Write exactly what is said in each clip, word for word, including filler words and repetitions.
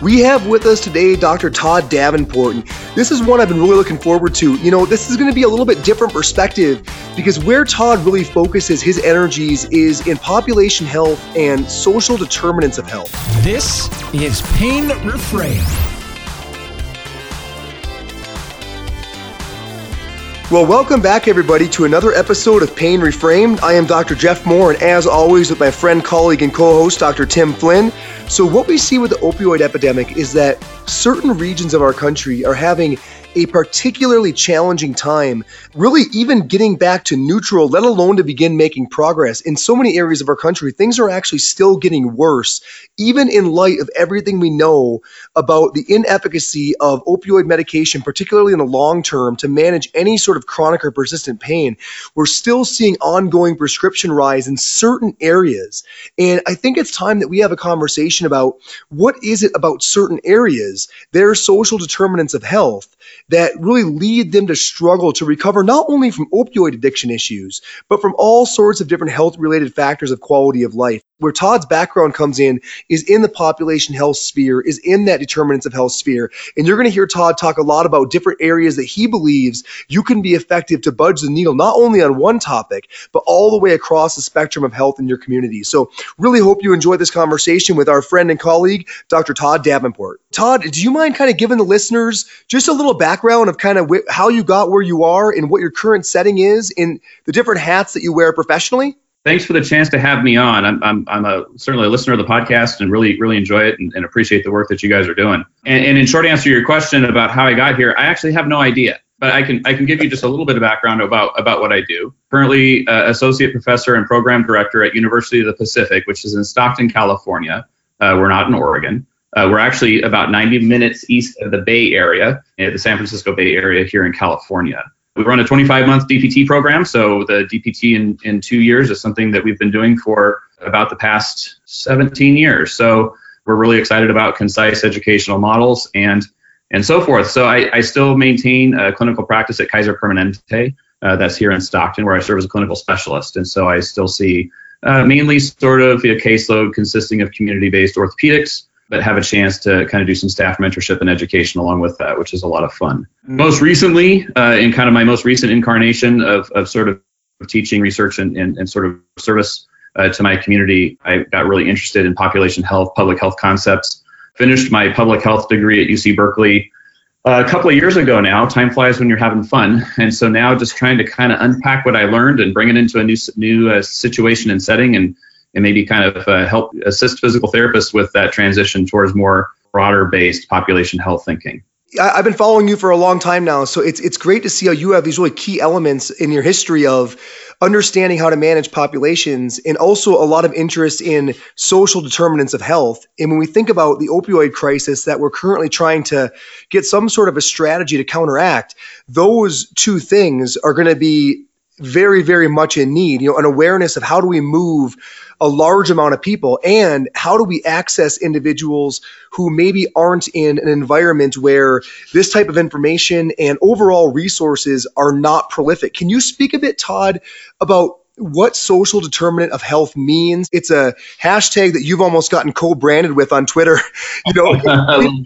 We have with us today Doctor Todd Davenport, and this is one I've been really looking forward to. You know, this is going to be a little bit different perspective because where Todd really focuses his energies is in population health and social determinants of health. This is Pain Reframed. Well, welcome back, everybody, to another episode of Pain Reframed. I am Doctor Jeff Moore, and as always, with my friend, colleague, and co-host, Doctor Tim Flynn. So what we see with the opioid epidemic is that certain regions of our country are having a particularly challenging time, really even getting back to neutral, let alone to begin making progress. In so many areas of our country, things are actually still getting worse, even in light of everything we know about the inefficacy of opioid medication, particularly in the long term, to manage any sort of chronic or persistent pain. We're still seeing ongoing prescription rise in certain areas. And I think it's time that we have a conversation about what is it about certain areas, their social determinants of health, that really lead them to struggle to recover not only from opioid addiction issues, but from all sorts of different health-related factors of quality of life. Where Todd's background comes in is in the population health sphere, is in that determinants of health sphere. And you're going to hear Todd talk a lot about different areas that he believes you can be effective to budge the needle, not only on one topic, but all the way across the spectrum of health in your community. So really hope you enjoy this conversation with our friend and colleague, Doctor Todd Davenport. Todd, do you mind kind of giving the listeners just a little background of kind of wh- how you got where you are and what your current setting is and the different hats that you wear professionally? Thanks for the chance to have me on. I'm I'm, I'm a, certainly a listener of the podcast and really, really enjoy it and, and appreciate the work that you guys are doing. And, and in short answer to your question about how I got here, I actually have no idea, but I can I can give you just a little bit of background about, about what I do. Currently, uh, associate professor and program director at University of the Pacific, which is in Stockton, California. Uh, we're not in Oregon. Uh, we're actually about ninety minutes east of the Bay Area, the San Francisco Bay Area here in California. We run a twenty-five month D P T program, so the D P T in, in two years is something that we've been doing for about the past seventeen years. So we're really excited about concise educational models and and so forth. So I, I still maintain a clinical practice at Kaiser Permanente, uh, that's here in Stockton, where I serve as a clinical specialist. And so I still see uh, mainly sort of a caseload consisting of community-based orthopedics, but have a chance to kind of do some staff mentorship and education along with that, which is a lot of fun. Most recently, uh, in kind of my most recent incarnation of, of sort of teaching, research, and, and, and sort of service uh, to my community, I got really interested in population health, public health concepts, finished my public health degree at U C Berkeley uh, a couple of years ago now. Time flies when you're having fun. And so now just trying to kind of unpack what I learned and bring it into a new new uh, situation and setting and and maybe kind of uh, help assist physical therapists with that transition towards more broader-based population health thinking. I've been following you for a long time now, so it's it's great to see how you have these really key elements in your history of understanding how to manage populations and also a lot of interest in social determinants of health. And when we think about the opioid crisis that we're currently trying to get some sort of a strategy to counteract, those two things are going to be very, very much in need, you know, an awareness of how do we move a large amount of people and how do we access individuals who maybe aren't in an environment where this type of information and overall resources are not prolific. Can you speak a bit, Todd, about what social determinant of health means? It's a hashtag that you've almost gotten co-branded with on Twitter. You know, can,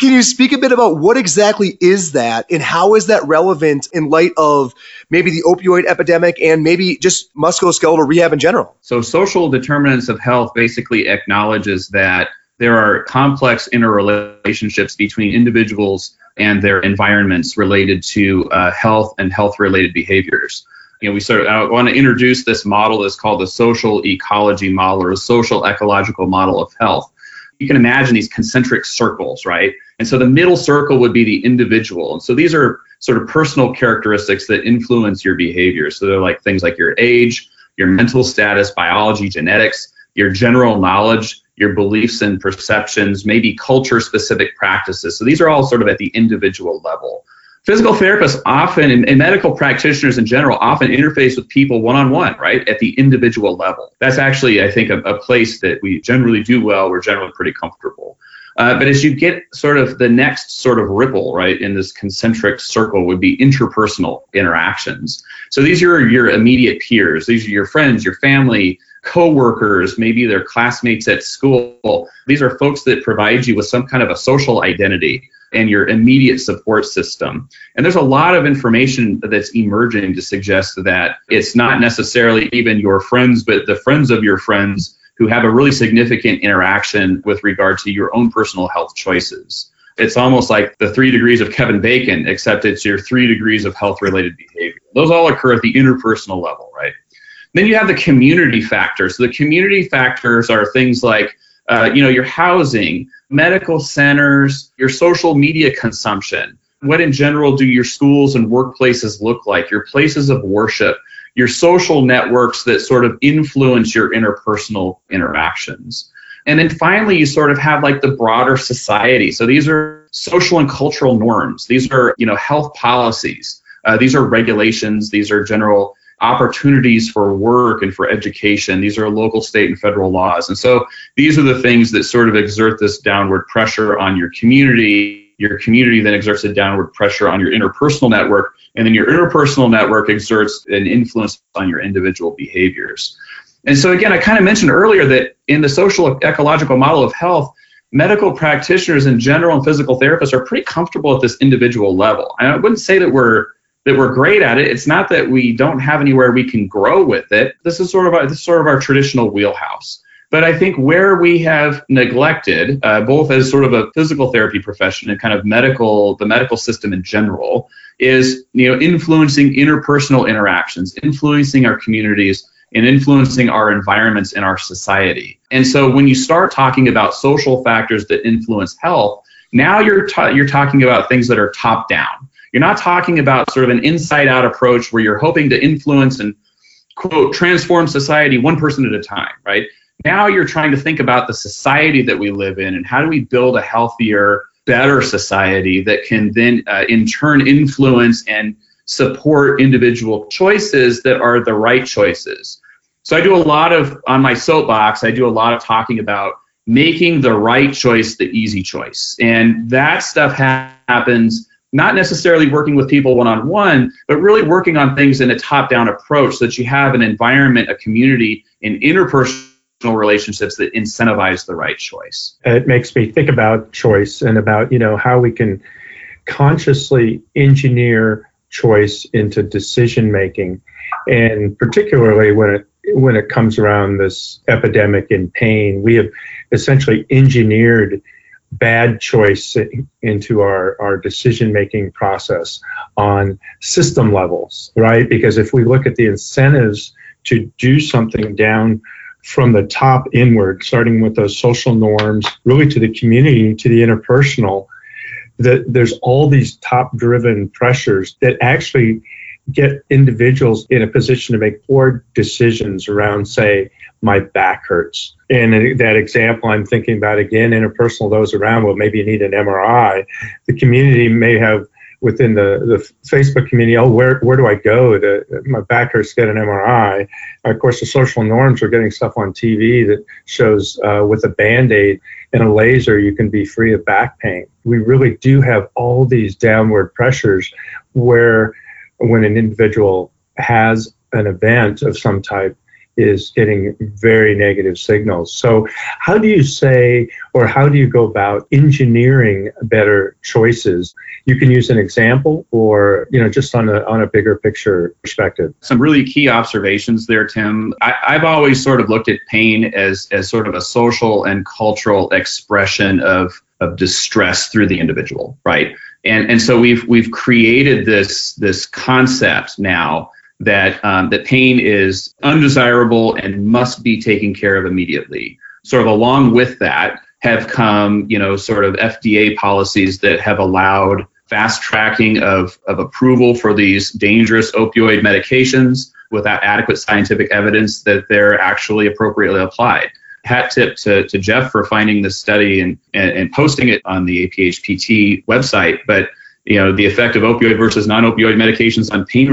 can you speak a bit about what exactly is that and how is that relevant in light of maybe the opioid epidemic and maybe just musculoskeletal rehab in general? So social determinants of health basically acknowledges that there are complex interrelationships between individuals and their environments related to uh, health and health-related behaviors. You know, we sort of I want to introduce this model that's called the social ecology model or the social ecological model of health. You can imagine these concentric circles, right? And so the middle circle would be the individual. And so these are sort of personal characteristics that influence your behavior. So they're like things like your age, your mental status, biology, genetics, your general knowledge, your beliefs and perceptions, maybe culture-specific practices. So these are all sort of at the individual level. Physical therapists often, and, and medical practitioners in general, often interface with people one-on-one, right, at the individual level. That's actually, I think, a, a place that we generally do well. We're generally pretty comfortable. Uh, but as you get sort of the next sort of ripple, right, in this concentric circle would be interpersonal interactions. So these are your immediate peers. These are your friends, your family, co-workers, maybe their classmates at school. These are folks that provide you with some kind of a social identity and your immediate support system. And there's a lot of information that's emerging to suggest that it's not necessarily even your friends, but the friends of your friends who have a really significant interaction with regard to your own personal health choices. It's almost like the three degrees of Kevin Bacon, except it's your three degrees of health-related behavior. Those all occur at the interpersonal level, right? Then you have the community factors. So the community factors are things like, uh, you know, your housing, medical centers, your social media consumption. What in general do your schools and workplaces look like? Your places of worship, your social networks that sort of influence your interpersonal interactions. And then finally, you sort of have like the broader society. So these are social and cultural norms. These are, you know, health policies. Uh, these are regulations. These are general opportunities for work and for education. These are local, state, and federal laws. And so these are the things that sort of exert this downward pressure on your community. Your community then exerts a downward pressure on your interpersonal network, and then your interpersonal network exerts an influence on your individual behaviors. And so again, I kind of mentioned earlier that in the social ecological model of health, medical practitioners in general and physical therapists are pretty comfortable at this individual level. And I wouldn't say that we're that we're great at it. It's not that we don't have anywhere we can grow with it. This is sort of our, this is sort of our traditional wheelhouse. But I think where we have neglected, uh, both as sort of a physical therapy profession and kind of medical, the medical system in general, is, you know, influencing interpersonal interactions, influencing our communities, and influencing our environments in our society. And so when you start talking about social factors that influence health, now you're ta- you're talking about things that are top down. You're not talking about sort of an inside out approach where you're hoping to influence and, quote, transform society one person at a time, right? Now you're trying to think about the society that we live in and how do we build a healthier, better society that can then uh, in turn influence and support individual choices that are the right choices. So I do a lot of, on my soapbox, I do a lot of talking about making the right choice the easy choice. And that stuff ha- happens not necessarily working with people one-on-one, but really working on things in a top-down approach so that you have an environment, a community, an interpersonal relationships that incentivize the right choice. It makes me think about choice and about, you know, how we can consciously engineer choice into decision making, and particularly when it when it comes around this epidemic in pain, we have essentially engineered bad choice into our, our decision-making process on system levels, right? Because if we look at the incentives to do something down from the top inward, starting with those social norms, really to the community, to the interpersonal, that there's all these top-driven pressures that actually get individuals in a position to make poor decisions around, say, my back hurts. And in that example, I'm thinking about, again, interpersonal, those around, well, maybe you need an M R I. The community may have, within the, the Facebook community, oh, where where do I go? To, my back hurts, get an M R I. Of course, the social norms are getting stuff on T V that shows uh, with a Band-Aid and a laser, you can be free of back pain. We really do have all these downward pressures where when an individual has an event of some type, is getting very negative signals. So how do you say, or how do you go about engineering better choices? You can use an example or, you know, just on a on a bigger picture perspective. Some really key observations there, Tim. I, I've always sort of looked at pain as as sort of a social and cultural expression of of distress through the individual, right? And and so we've we've created this this concept now that um, that pain is undesirable and must be taken care of immediately. Sort of along with that have come, you know, sort of F D A policies that have allowed fast tracking of, of approval for these dangerous opioid medications without adequate scientific evidence that they're actually appropriately applied. Hat tip to, to Jeff for finding this study and, and, and posting it on the A P H P T website, but, you know, the effect of opioid versus non-opioid medications on pain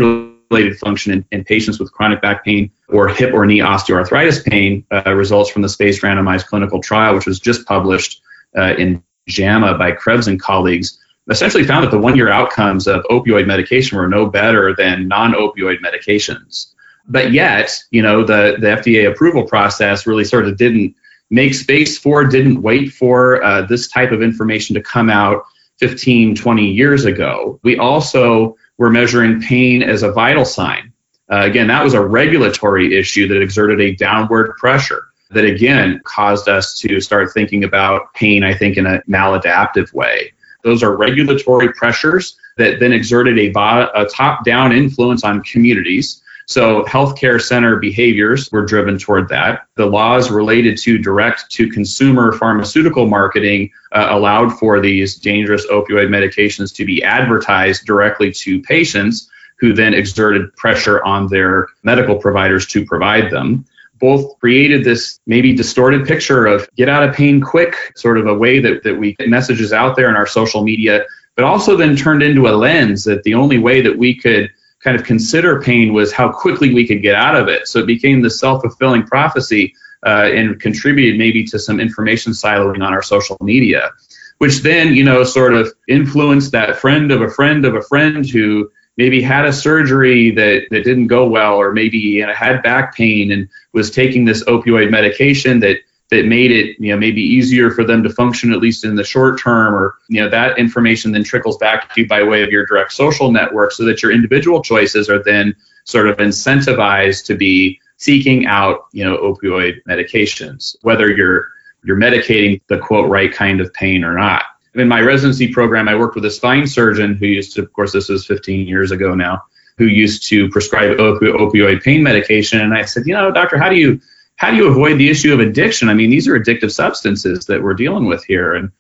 related function in, in patients with chronic back pain or hip or knee osteoarthritis pain uh, results from the SPACE randomized clinical trial, which was just published uh, in JAMA by Krebs and colleagues essentially found that the one-year outcomes of opioid medication were no better than non-opioid medications. But yet, you know, the, the F D A approval process really sort of didn't make space for, didn't wait for uh, this type of information to come out fifteen, twenty years ago. We also were measuring pain as a vital sign. Uh, again, that was a regulatory issue that exerted a downward pressure that, again, caused us to start thinking about pain, I think, in a maladaptive way. Those are regulatory pressures that then exerted a, a top-down influence on communities. So healthcare center behaviors were driven toward that. The laws related to direct-to-consumer pharmaceutical marketing uh, allowed for these dangerous opioid medications to be advertised directly to patients, who then exerted pressure on their medical providers to provide them. Both created this maybe distorted picture of get out of pain quick, sort of a way that, that we get messages out there in our social media, but also then turned into a lens that the only way that we could kind of consider pain was how quickly we could get out of it. So it became the self-fulfilling prophecy uh, and contributed maybe to some information siloing on our social media, which then, you know, sort of influenced that friend of a friend of a friend who maybe had a surgery that, that didn't go well, or maybe you know, had back pain and was taking this opioid medication that, that made it you know, maybe easier for them to function, at least in the short term, or you know, that information then trickles back to you by way of your direct social network so that your individual choices are then sort of incentivized to be seeking out you know, opioid medications, whether you're, you're medicating the quote right kind of pain or not. In my residency program, I worked with a spine surgeon who used to, of course, this was fifteen years ago now, who used to prescribe op- opioid pain medication. And I said, you know, doctor, how do you how do you avoid the issue of addiction? I mean, these are addictive substances that we're dealing with here. And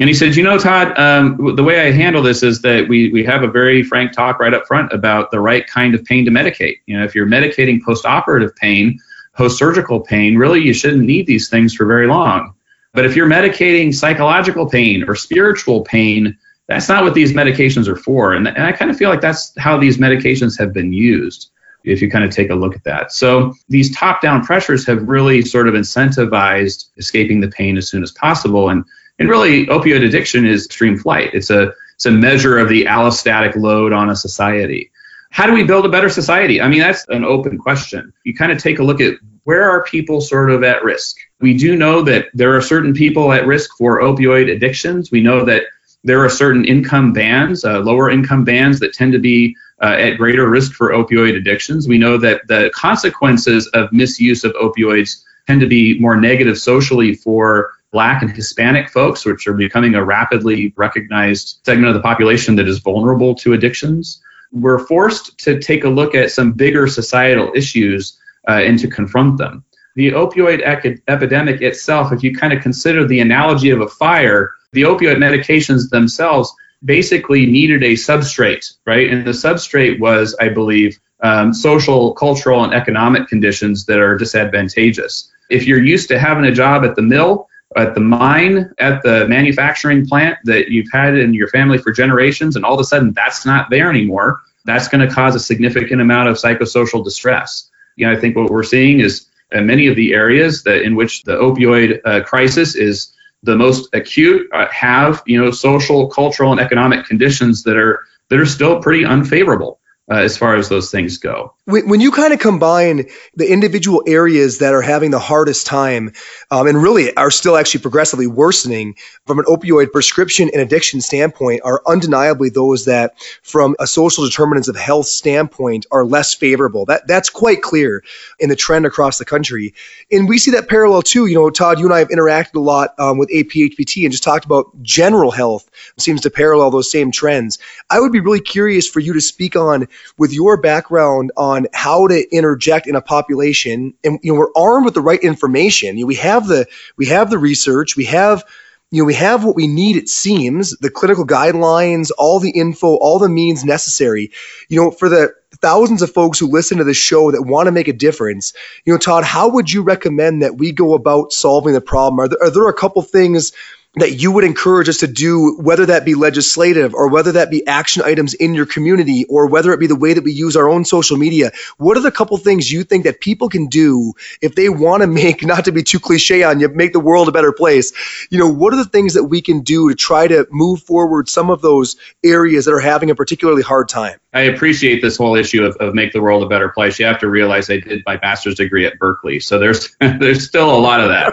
and he said, you know, Todd, um, the way I handle this is that we we have a very frank talk right up front about the right kind of pain to medicate. You know, if you're medicating post-operative pain, post-surgical pain, really, you shouldn't need these things for very long. But if you're medicating psychological pain or spiritual pain, that's not what these medications are for. And, and I kind of feel like that's how these medications have been used, if you kind of take a look at that. So these top-down pressures have really sort of incentivized escaping the pain as soon as possible. And, and really, opioid addiction is extreme flight. It's a, it's a measure of the allostatic load on a society. How do we build a better society? I mean, that's an open question. You kind of take a look at where are people sort of at risk? We do know that there are certain people at risk for opioid addictions. We know that there are certain income bands, uh, lower income bands that tend to be uh, at greater risk for opioid addictions. We know that the consequences of misuse of opioids tend to be more negative socially for Black and Hispanic folks, which are becoming a rapidly recognized segment of the population that is vulnerable to addictions. We're forced to take a look at some bigger societal issues Uh, and to confront them. The opioid ec- epidemic itself, if you kind of consider the analogy of a fire, the opioid medications themselves basically needed a substrate, right? And the substrate was, I believe, um, social, cultural, and economic conditions that are disadvantageous. If you're used to having a job at the mill, at the mine, at the manufacturing plant that you've had in your family for generations, and all of a sudden that's not there anymore, that's going to cause a significant amount of psychosocial distress. You know, I think what we're seeing is in many of the areas that in which the opioid uh, crisis is the most acute uh, have, you know, social, cultural, and economic conditions that are that are still pretty unfavorable uh, as far as those things go. When, when you kind of combine the individual areas that are having the hardest time um, and really are still actually progressively worsening from an opioid prescription and addiction standpoint are undeniably those that from a social determinants of health standpoint are less favorable. That that's quite clear in the trend across the country. And we see that parallel too. You know, Todd, you and I have interacted a lot um, with A P H P T and just talked about general health seems to parallel those same trends. I would be really curious for you to speak on, with your background on how to interject in a population, and you know we're armed with the right information. You know, we have the we have the research, we have you know we have what we need. It seems the clinical guidelines, all the info, all the means necessary. You know, for the thousands of folks who listen to this show that want to make a difference, you know, Todd, how would you recommend that we go about solving the problem? Are there, are there a couple things that you would encourage us to do, whether that be legislative or whether that be action items in your community or whether it be the way that we use our own social media? What are the couple things you think that people can do if they want to make, not to be too cliche on you, make the world a better place? You know, what are the things that we can do to try to move forward some of those areas that are having a particularly hard time? I appreciate this whole issue of, of make the world a better place. You have to realize I did my master's degree at Berkeley, so there's there's still a lot of that.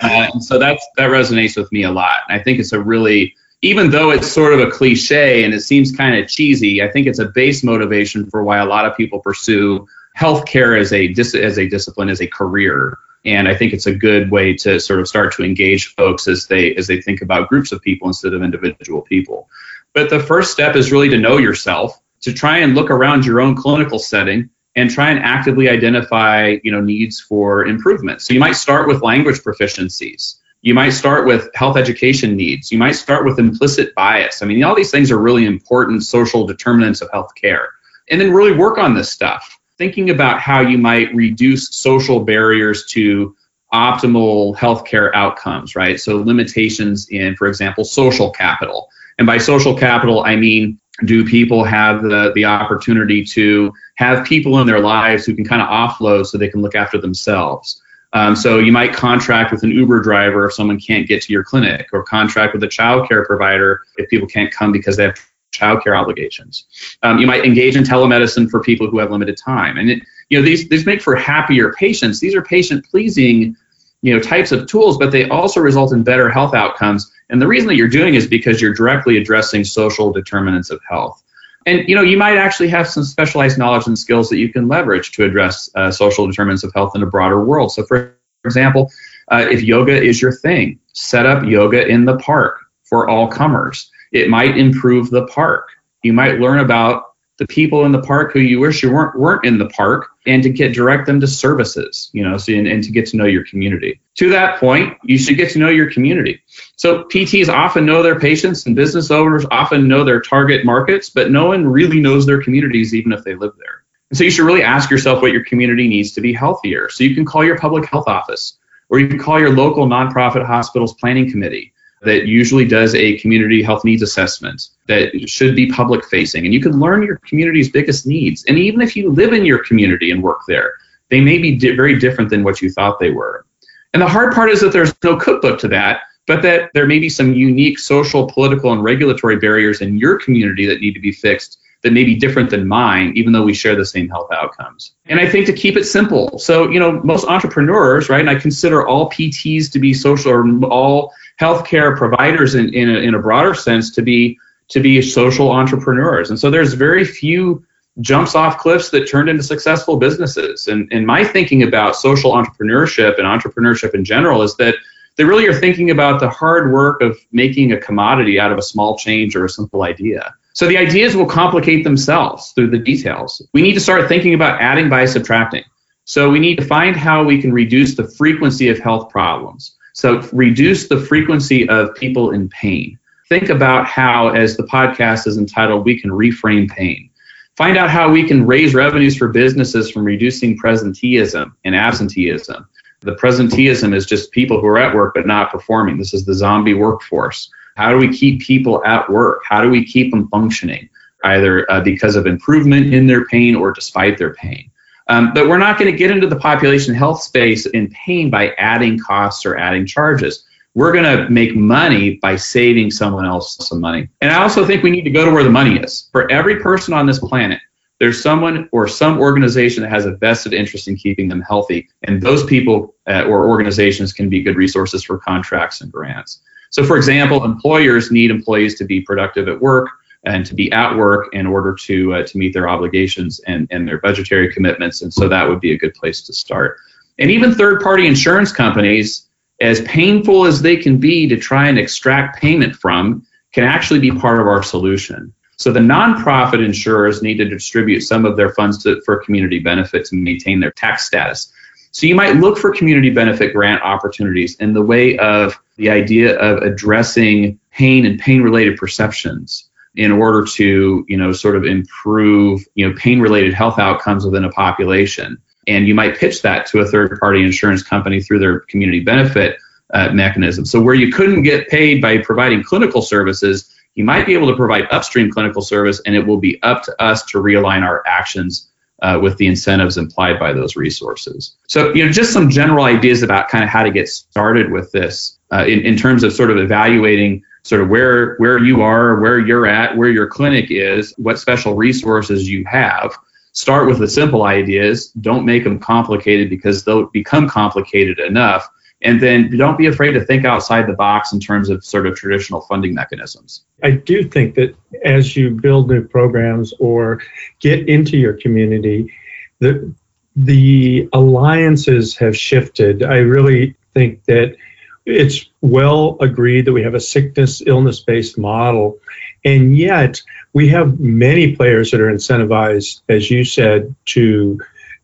Uh, and so that's that resonates with me a lot. And I think it's a really, even though it's sort of a cliche and it seems kind of cheesy, I think it's a base motivation for why a lot of people pursue healthcare as a dis, as a discipline, as a career. And I think it's a good way to sort of start to engage folks as they as they think about groups of people instead of individual people. But the first step is really to know yourself, to try and look around your own clinical setting and try and actively identify, you know, needs for improvement. So you might start with language proficiencies. You might start with health education needs. You might start with implicit bias. I mean, all these things are really important social determinants of healthcare. And then really work on this stuff, thinking about how you might reduce social barriers to optimal healthcare outcomes, right? So limitations in, for example, social capital. And by social capital, I mean, do people have the, the opportunity to have people in their lives who can kind of offload so they can look after themselves? Um, so you might contract with an Uber driver if someone can't get to your clinic, or contract with a child care provider if people can't come because they have child care obligations. Um, you might engage in telemedicine for people who have limited time. And it, you know, these, these make for happier patients. These are patient-pleasing, you know, types of tools, but they also result in better health outcomes. And the reason that you're doing is because you're directly addressing social determinants of health. And, you know, you might actually have some specialized knowledge and skills that you can leverage to address uh, social determinants of health in a broader world. So, for example, uh, if yoga is your thing, set up yoga in the park for all comers. It might improve the park. You might learn about the people in the park who you wish you weren't weren't in the park, and to get direct them to services, you know, so and, and to get to know your community. To that point, you should get to know your community. So P Ts often know their patients, and business owners often know their target markets, but no one really knows their communities, even if they live there. And so you should really ask yourself what your community needs to be healthier. So you can call your public health office, or you can call your local nonprofit hospital's planning committee that usually does a community health needs assessment that should be public facing. And you can learn your community's biggest needs. And even if you live in your community and work there, they may be di- very different than what you thought they were. And the hard part is that there's no cookbook to that, but that there may be some unique social, political, and regulatory barriers in your community that need to be fixed that may be different than mine, even though we share the same health outcomes. And I think to keep it simple. So, you know, most entrepreneurs, right, and I consider all P Ts to be social, or all healthcare providers in, in, a, in a broader sense to be to be social entrepreneurs. And so there's very few jumps off cliffs that turned into successful businesses. And, and my thinking about social entrepreneurship and entrepreneurship in general is that they really are thinking about the hard work of making a commodity out of a small change or a simple idea. So the ideas will complicate themselves through the details. We need to start thinking about adding by subtracting. So we need to find how we can reduce the frequency of health problems. So reduce the frequency of people in pain. Think about how, as the podcast is entitled, we can reframe pain. Find out how we can raise revenues for businesses from reducing presenteeism and absenteeism. The presenteeism is just people who are at work but not performing. This is the zombie workforce. How do we keep people at work? How do we keep them functioning, either uh, because of improvement in their pain or despite their pain? Um, but we're not going to get into the population health space in pain by adding costs or adding charges. We're going to make money by saving someone else some money. And I also think we need to go to where the money is. For every person on this planet, there's someone or some organization that has a vested interest in keeping them healthy. And those people uh, or organizations can be good resources for contracts and grants. So, for example, employers need employees to be productive at work and to be at work in order to uh, to meet their obligations and, and their budgetary commitments. And so that would be a good place to start. And even third-party insurance companies, as painful as they can be to try and extract payment from, can actually be part of our solution. So the nonprofit insurers need to distribute some of their funds to, for community benefits and maintain their tax status. So you might look for community benefit grant opportunities in the way of the idea of addressing pain and pain-related perceptions in order to, you know, sort of improve, you know, pain-related health outcomes within a population. And you might pitch that to a third-party insurance company through their community benefit uh, mechanism. So where you couldn't get paid by providing clinical services, you might be able to provide upstream clinical service, and it will be up to us to realign our actions uh, with the incentives implied by those resources. So, you know, just some general ideas about kind of how to get started with this uh, in, in terms of sort of evaluating sort of where where you are, where you're at, where your clinic is, what special resources you have. Start with the simple ideas. Don't make them complicated, because they'll become complicated enough. And then don't be afraid to think outside the box in terms of sort of traditional funding mechanisms. I do think that as you build new programs or get into your community, the, the alliances have shifted. I really think that it's well agreed that we have a sickness, illness-based model. And yet we have many players that are incentivized, as you said, to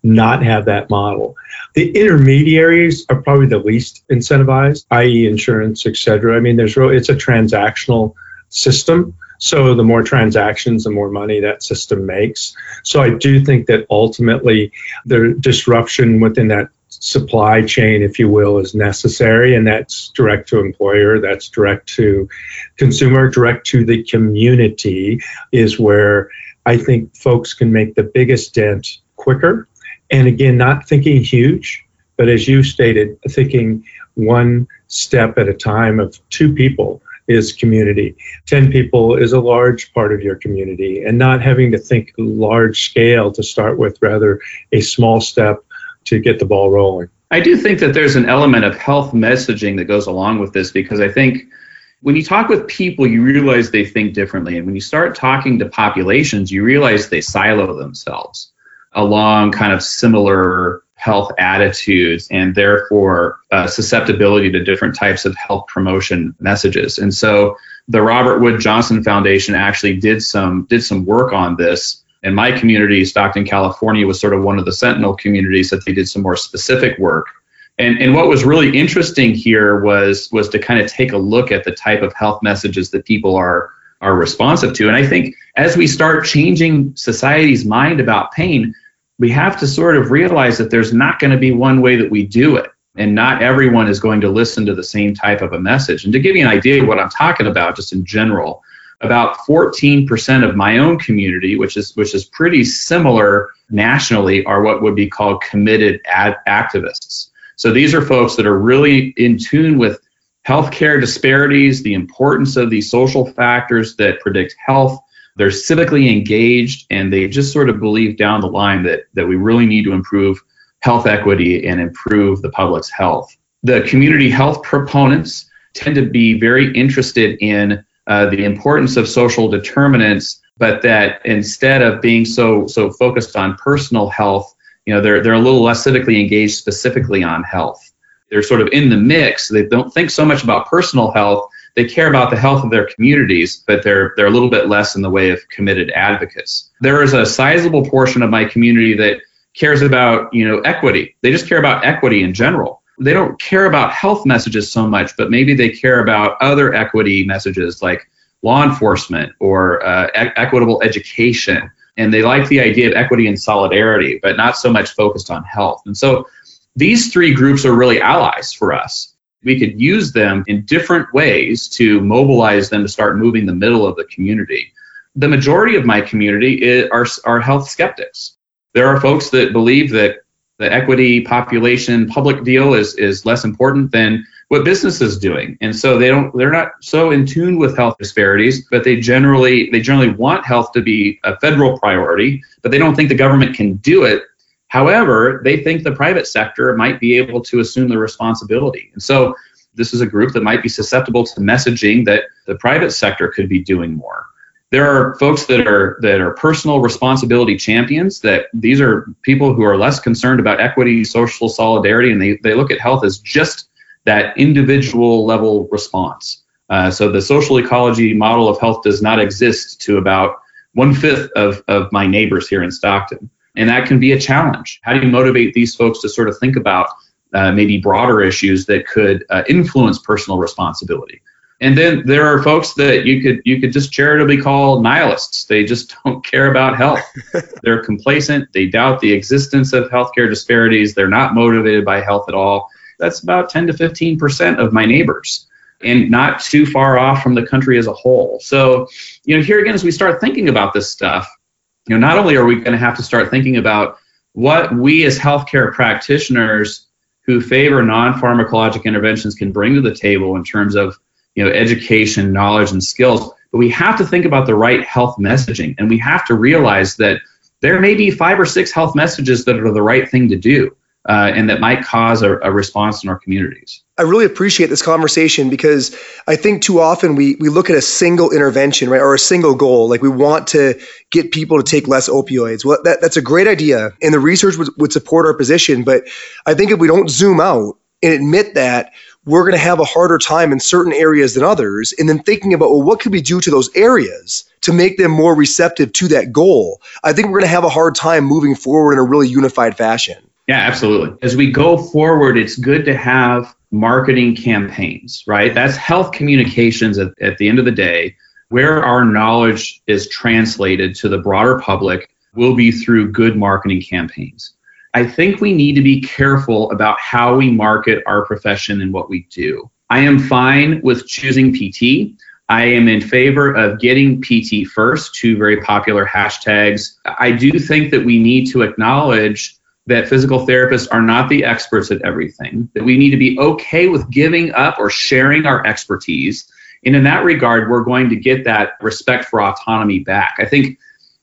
not have that model. The intermediaries are probably the least incentivized, that is insurance, et cetera. I mean, there's real, it's a transactional system. So the more transactions, the more money that system makes. So I do think that ultimately the disruption within that supply chain, if you will, is necessary. And that's direct to employer, that's direct to consumer, direct to the community is where I think folks can make the biggest dent quicker. And again, not thinking huge, but as you stated, thinking one step at a time of two people is community. ten people is a large part of your community, and not having to think large scale to start with, rather a small step to get the ball rolling. I do think that there's an element of health messaging that goes along with this, because I think when you talk with people, you realize they think differently. And when you start talking to populations, you realize they silo themselves along kind of similar health attitudes, and therefore uh, susceptibility to different types of health promotion messages. And so the Robert Wood Johnson Foundation actually did some did some work on this. In my community, Stockton, California, was sort of one of the sentinel communities that they did some more specific work. And and what was really interesting here was was to kind of take a look at the type of health messages that people are are responsive to. And I think as we start changing society's mind about pain, we have to sort of realize that there's not going to be one way that we do it. And not everyone is going to listen to the same type of a message. And to give you an idea of what I'm talking about, just in general, about fourteen percent of my own community, which is which is pretty similar nationally, are what would be called committed ad- activists. So these are folks that are really in tune with healthcare disparities, the importance of these social factors that predict health. They're civically engaged, and they just sort of believe down the line that that we really need to improve health equity and improve the public's health. The community health proponents tend to be very interested in Uh, the importance of social determinants, but that instead of being so so focused on personal health, you know, they're they're a little less civically engaged specifically on health. They're sort of in the mix. They don't think so much about personal health. They care about the health of their communities, but they're they're a little bit less in the way of committed advocates. There is a sizable portion of my community that cares about, you know, equity. They just care about equity in general. They don't care about health messages so much, but maybe they care about other equity messages like law enforcement or uh, e- equitable education. And they like the idea of equity and solidarity, but not so much focused on health. And so these three groups are really allies for us. We could use them in different ways to mobilize them to start moving the middle of the community. The majority of my community is, are, are health skeptics. There are folks that believe that the equity population public deal is is less important than what business is doing. And so they don't they're not so in tune with health disparities, but they generally they generally want health to be a federal priority, but they don't think the government can do it. However, they think the private sector might be able to assume the responsibility. And so this is a group that might be susceptible to messaging that the private sector could be doing more. There are folks that are that are personal responsibility champions, that these are people who are less concerned about equity, social solidarity, and they, they look at health as just that individual level response. Uh, so the social ecology model of health does not exist to about one-fifth of, of my neighbors here in Stockton. And that can be a challenge. How do you motivate these folks to sort of think about uh, maybe broader issues that could uh, influence personal responsibility? And then there are folks that you could you could just charitably call nihilists. They just don't care about health. They're complacent. They doubt the existence of healthcare disparities. They're not motivated by health at all. that's about ten to fifteen percent of my neighbors, and not too far off from the country as a whole. So, you know, here again, as we start thinking about this stuff, you know, not only are we going to have to start thinking about what we as healthcare practitioners who favor non-pharmacologic interventions can bring to the table in terms of, you know, education, knowledge, and skills, but we have to think about the right health messaging, and we have to realize that there may be five or six health messages that are the right thing to do, uh, and that might cause a, a response in our communities. I really appreciate this conversation, because I think too often we we look at a single intervention, right, or a single goal. Like, we want to get people to take less opioids. Well, that, that's a great idea, and the research would, would support our position. But I think if we don't zoom out and admit that, we're going to have a harder time in certain areas than others. And then thinking about, well, what could we do to those areas to make them more receptive to that goal? I think we're going to have a hard time moving forward in a really unified fashion. Yeah, absolutely. As we go forward, it's good to have marketing campaigns, right? That's health communications at, at the end of the day, where our knowledge is translated to the broader public will be through good marketing campaigns. I think we need to be careful about how we market our profession and what we do. I am fine with choosing P T. I am in favor of getting P T first, two very popular hashtags. I do think that we need to acknowledge that physical therapists are not the experts at everything, that we need to be okay with giving up or sharing our expertise. And in that regard, we're going to get that respect for autonomy back. I think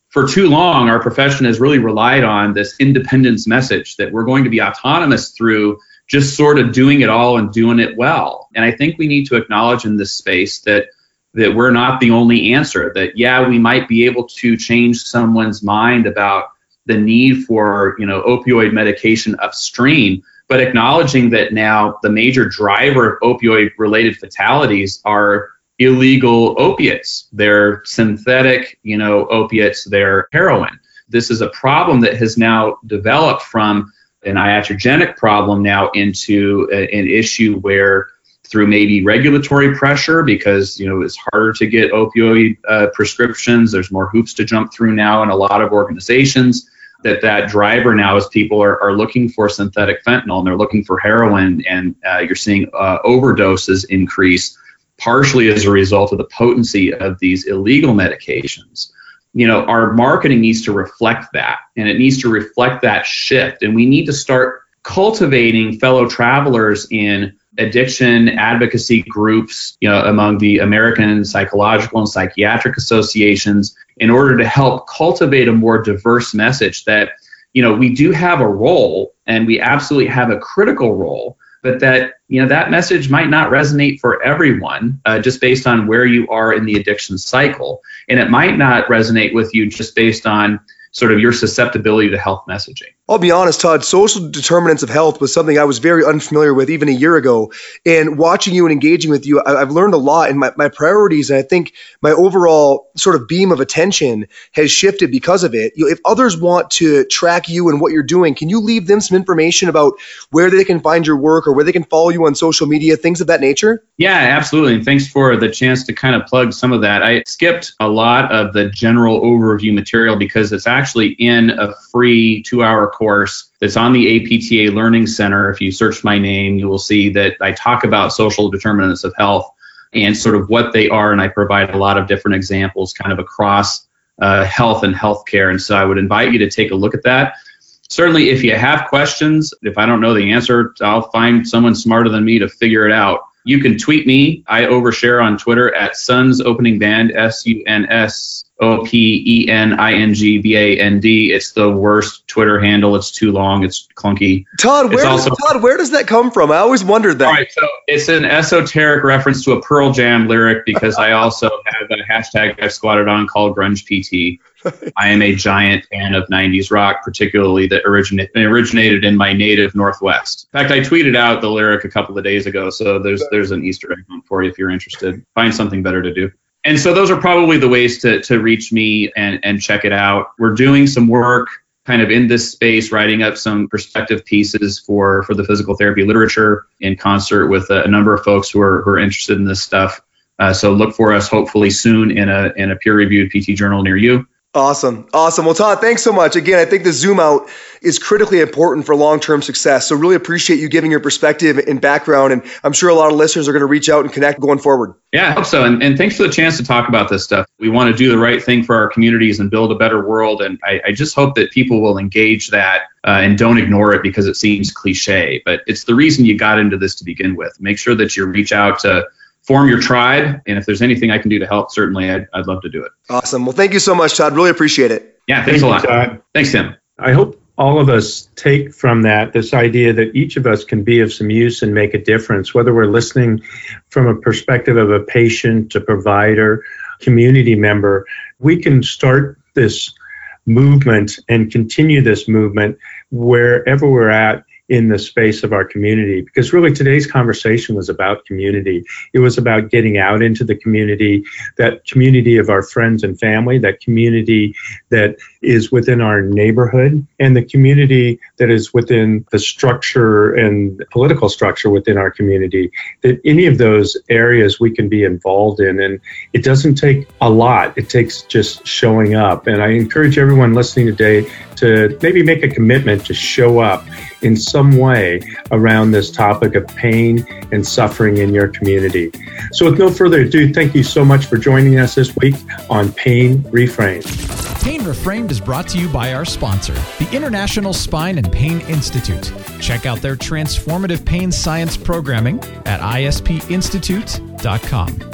for too long, our profession has really relied on this independence message that we're going to be autonomous through just sort of doing it all and doing it well. And I think we need to acknowledge in this space that that we're not the only answer, that, yeah, we might be able to change someone's mind about the need for, you know, opioid medication upstream, but acknowledging that now the major driver of opioid-related fatalities are illegal opiates. They're synthetic, you know, opiates, they're heroin. This is a problem that has now developed from an iatrogenic problem now into a, an issue where, through maybe regulatory pressure, because, you know, it's harder to get opioid uh, prescriptions, there's more hoops to jump through now in a lot of organizations, that that driver now is people are, are looking for synthetic fentanyl, and they're looking for heroin, and uh, you're seeing uh, overdoses increase, partially as a result of the potency of these illegal medications. You know, our marketing needs to reflect that, and it needs to reflect that shift. And we need to start cultivating fellow travelers in addiction advocacy groups, you know, among the American Psychological and Psychiatric Associations, in order to help cultivate a more diverse message that, you know, we do have a role, and we absolutely have a critical role, but that, you know, that message might not resonate for everyone uh, just based on where you are in the addiction cycle. And it might not resonate with you just based on sort of your susceptibility to health messaging. I'll be honest, Todd, social determinants of health was something I was very unfamiliar with even a year ago. And watching you and engaging with you, I've learned a lot, and my, my priorities, and I think my overall sort of beam of attention has shifted because of it. You know, if others want to track you and what you're doing, can you leave them some information about where they can find your work or where they can follow you on social media, things of that nature? Yeah, absolutely. And thanks for the chance to kind of plug some of that. I skipped a lot of the general overview material because it's actually actually in a free two-hour course that's on the A P T A Learning Center. If you search my name, you will see that I talk about social determinants of health and sort of what they are, and I provide a lot of different examples kind of across uh, health and healthcare, and so I would invite you to take a look at that. Certainly, if you have questions, if I don't know the answer, I'll find someone smarter than me to figure it out. You can tweet me. I overshare on Twitter at sunsopeningband, S U N S O P E N I N G B A N D. It's the worst Twitter handle. It's too long. It's clunky. Todd, where, also, does, Todd, where does that come from? I always wondered that. All right, so it's an esoteric reference to a Pearl Jam lyric, because I also have a hashtag I've squatted on called Grunge P T. I am a giant fan of nineties rock, particularly that origina- originated in my native Northwest. In fact, I tweeted out the lyric a couple of days ago, so there's there's an Easter egg for you if you're interested. Find something better to do. And so those are probably the ways to to reach me and, and check it out. We're doing some work kind of in this space, writing up some perspective pieces for, for the physical therapy literature in concert with a, a number of folks who are, who are interested in this stuff. Uh, so look for us hopefully soon in a in a peer-reviewed P T journal near you. Awesome. Awesome. Well, Todd, thanks so much. Again, I think the Zoom out is critically important for long-term success. So really appreciate you giving your perspective and background. And I'm sure a lot of listeners are going to reach out and connect going forward. Yeah, I hope so. And, and thanks for the chance to talk about this stuff. We want to do the right thing for our communities and build a better world. And I, I just hope that people will engage that uh, and don't ignore it because it seems cliche. But it's the reason you got into this to begin with. Make sure that you reach out to form your tribe. And if there's anything I can do to help, certainly I'd, I'd love to do it. Awesome. Well, thank you so much, Todd. Really appreciate it. Yeah, thanks thank a lot. Todd. Thanks, Tim. I hope all of us take from that this idea that each of us can be of some use and make a difference, whether we're listening from a perspective of a patient, a provider, community member. We can start this movement and continue this movement wherever we're at in the space of our community, because really today's conversation was about community. It was about getting out into the community, that community of our friends and family, that community that is within our neighborhood, and the community that is within the structure and political structure within our community, that any of those areas we can be involved in. And it doesn't take a lot. It takes just showing up. And I encourage everyone listening today to maybe make a commitment to show up in some way around this topic of pain and suffering in your community. So with no further ado, thank you so much for joining us this week on Pain Reframed. Pain Reframed is brought to you by our sponsor, the International Spine and Pain Institute. Check out their transformative pain science programming at i s p institute dot com.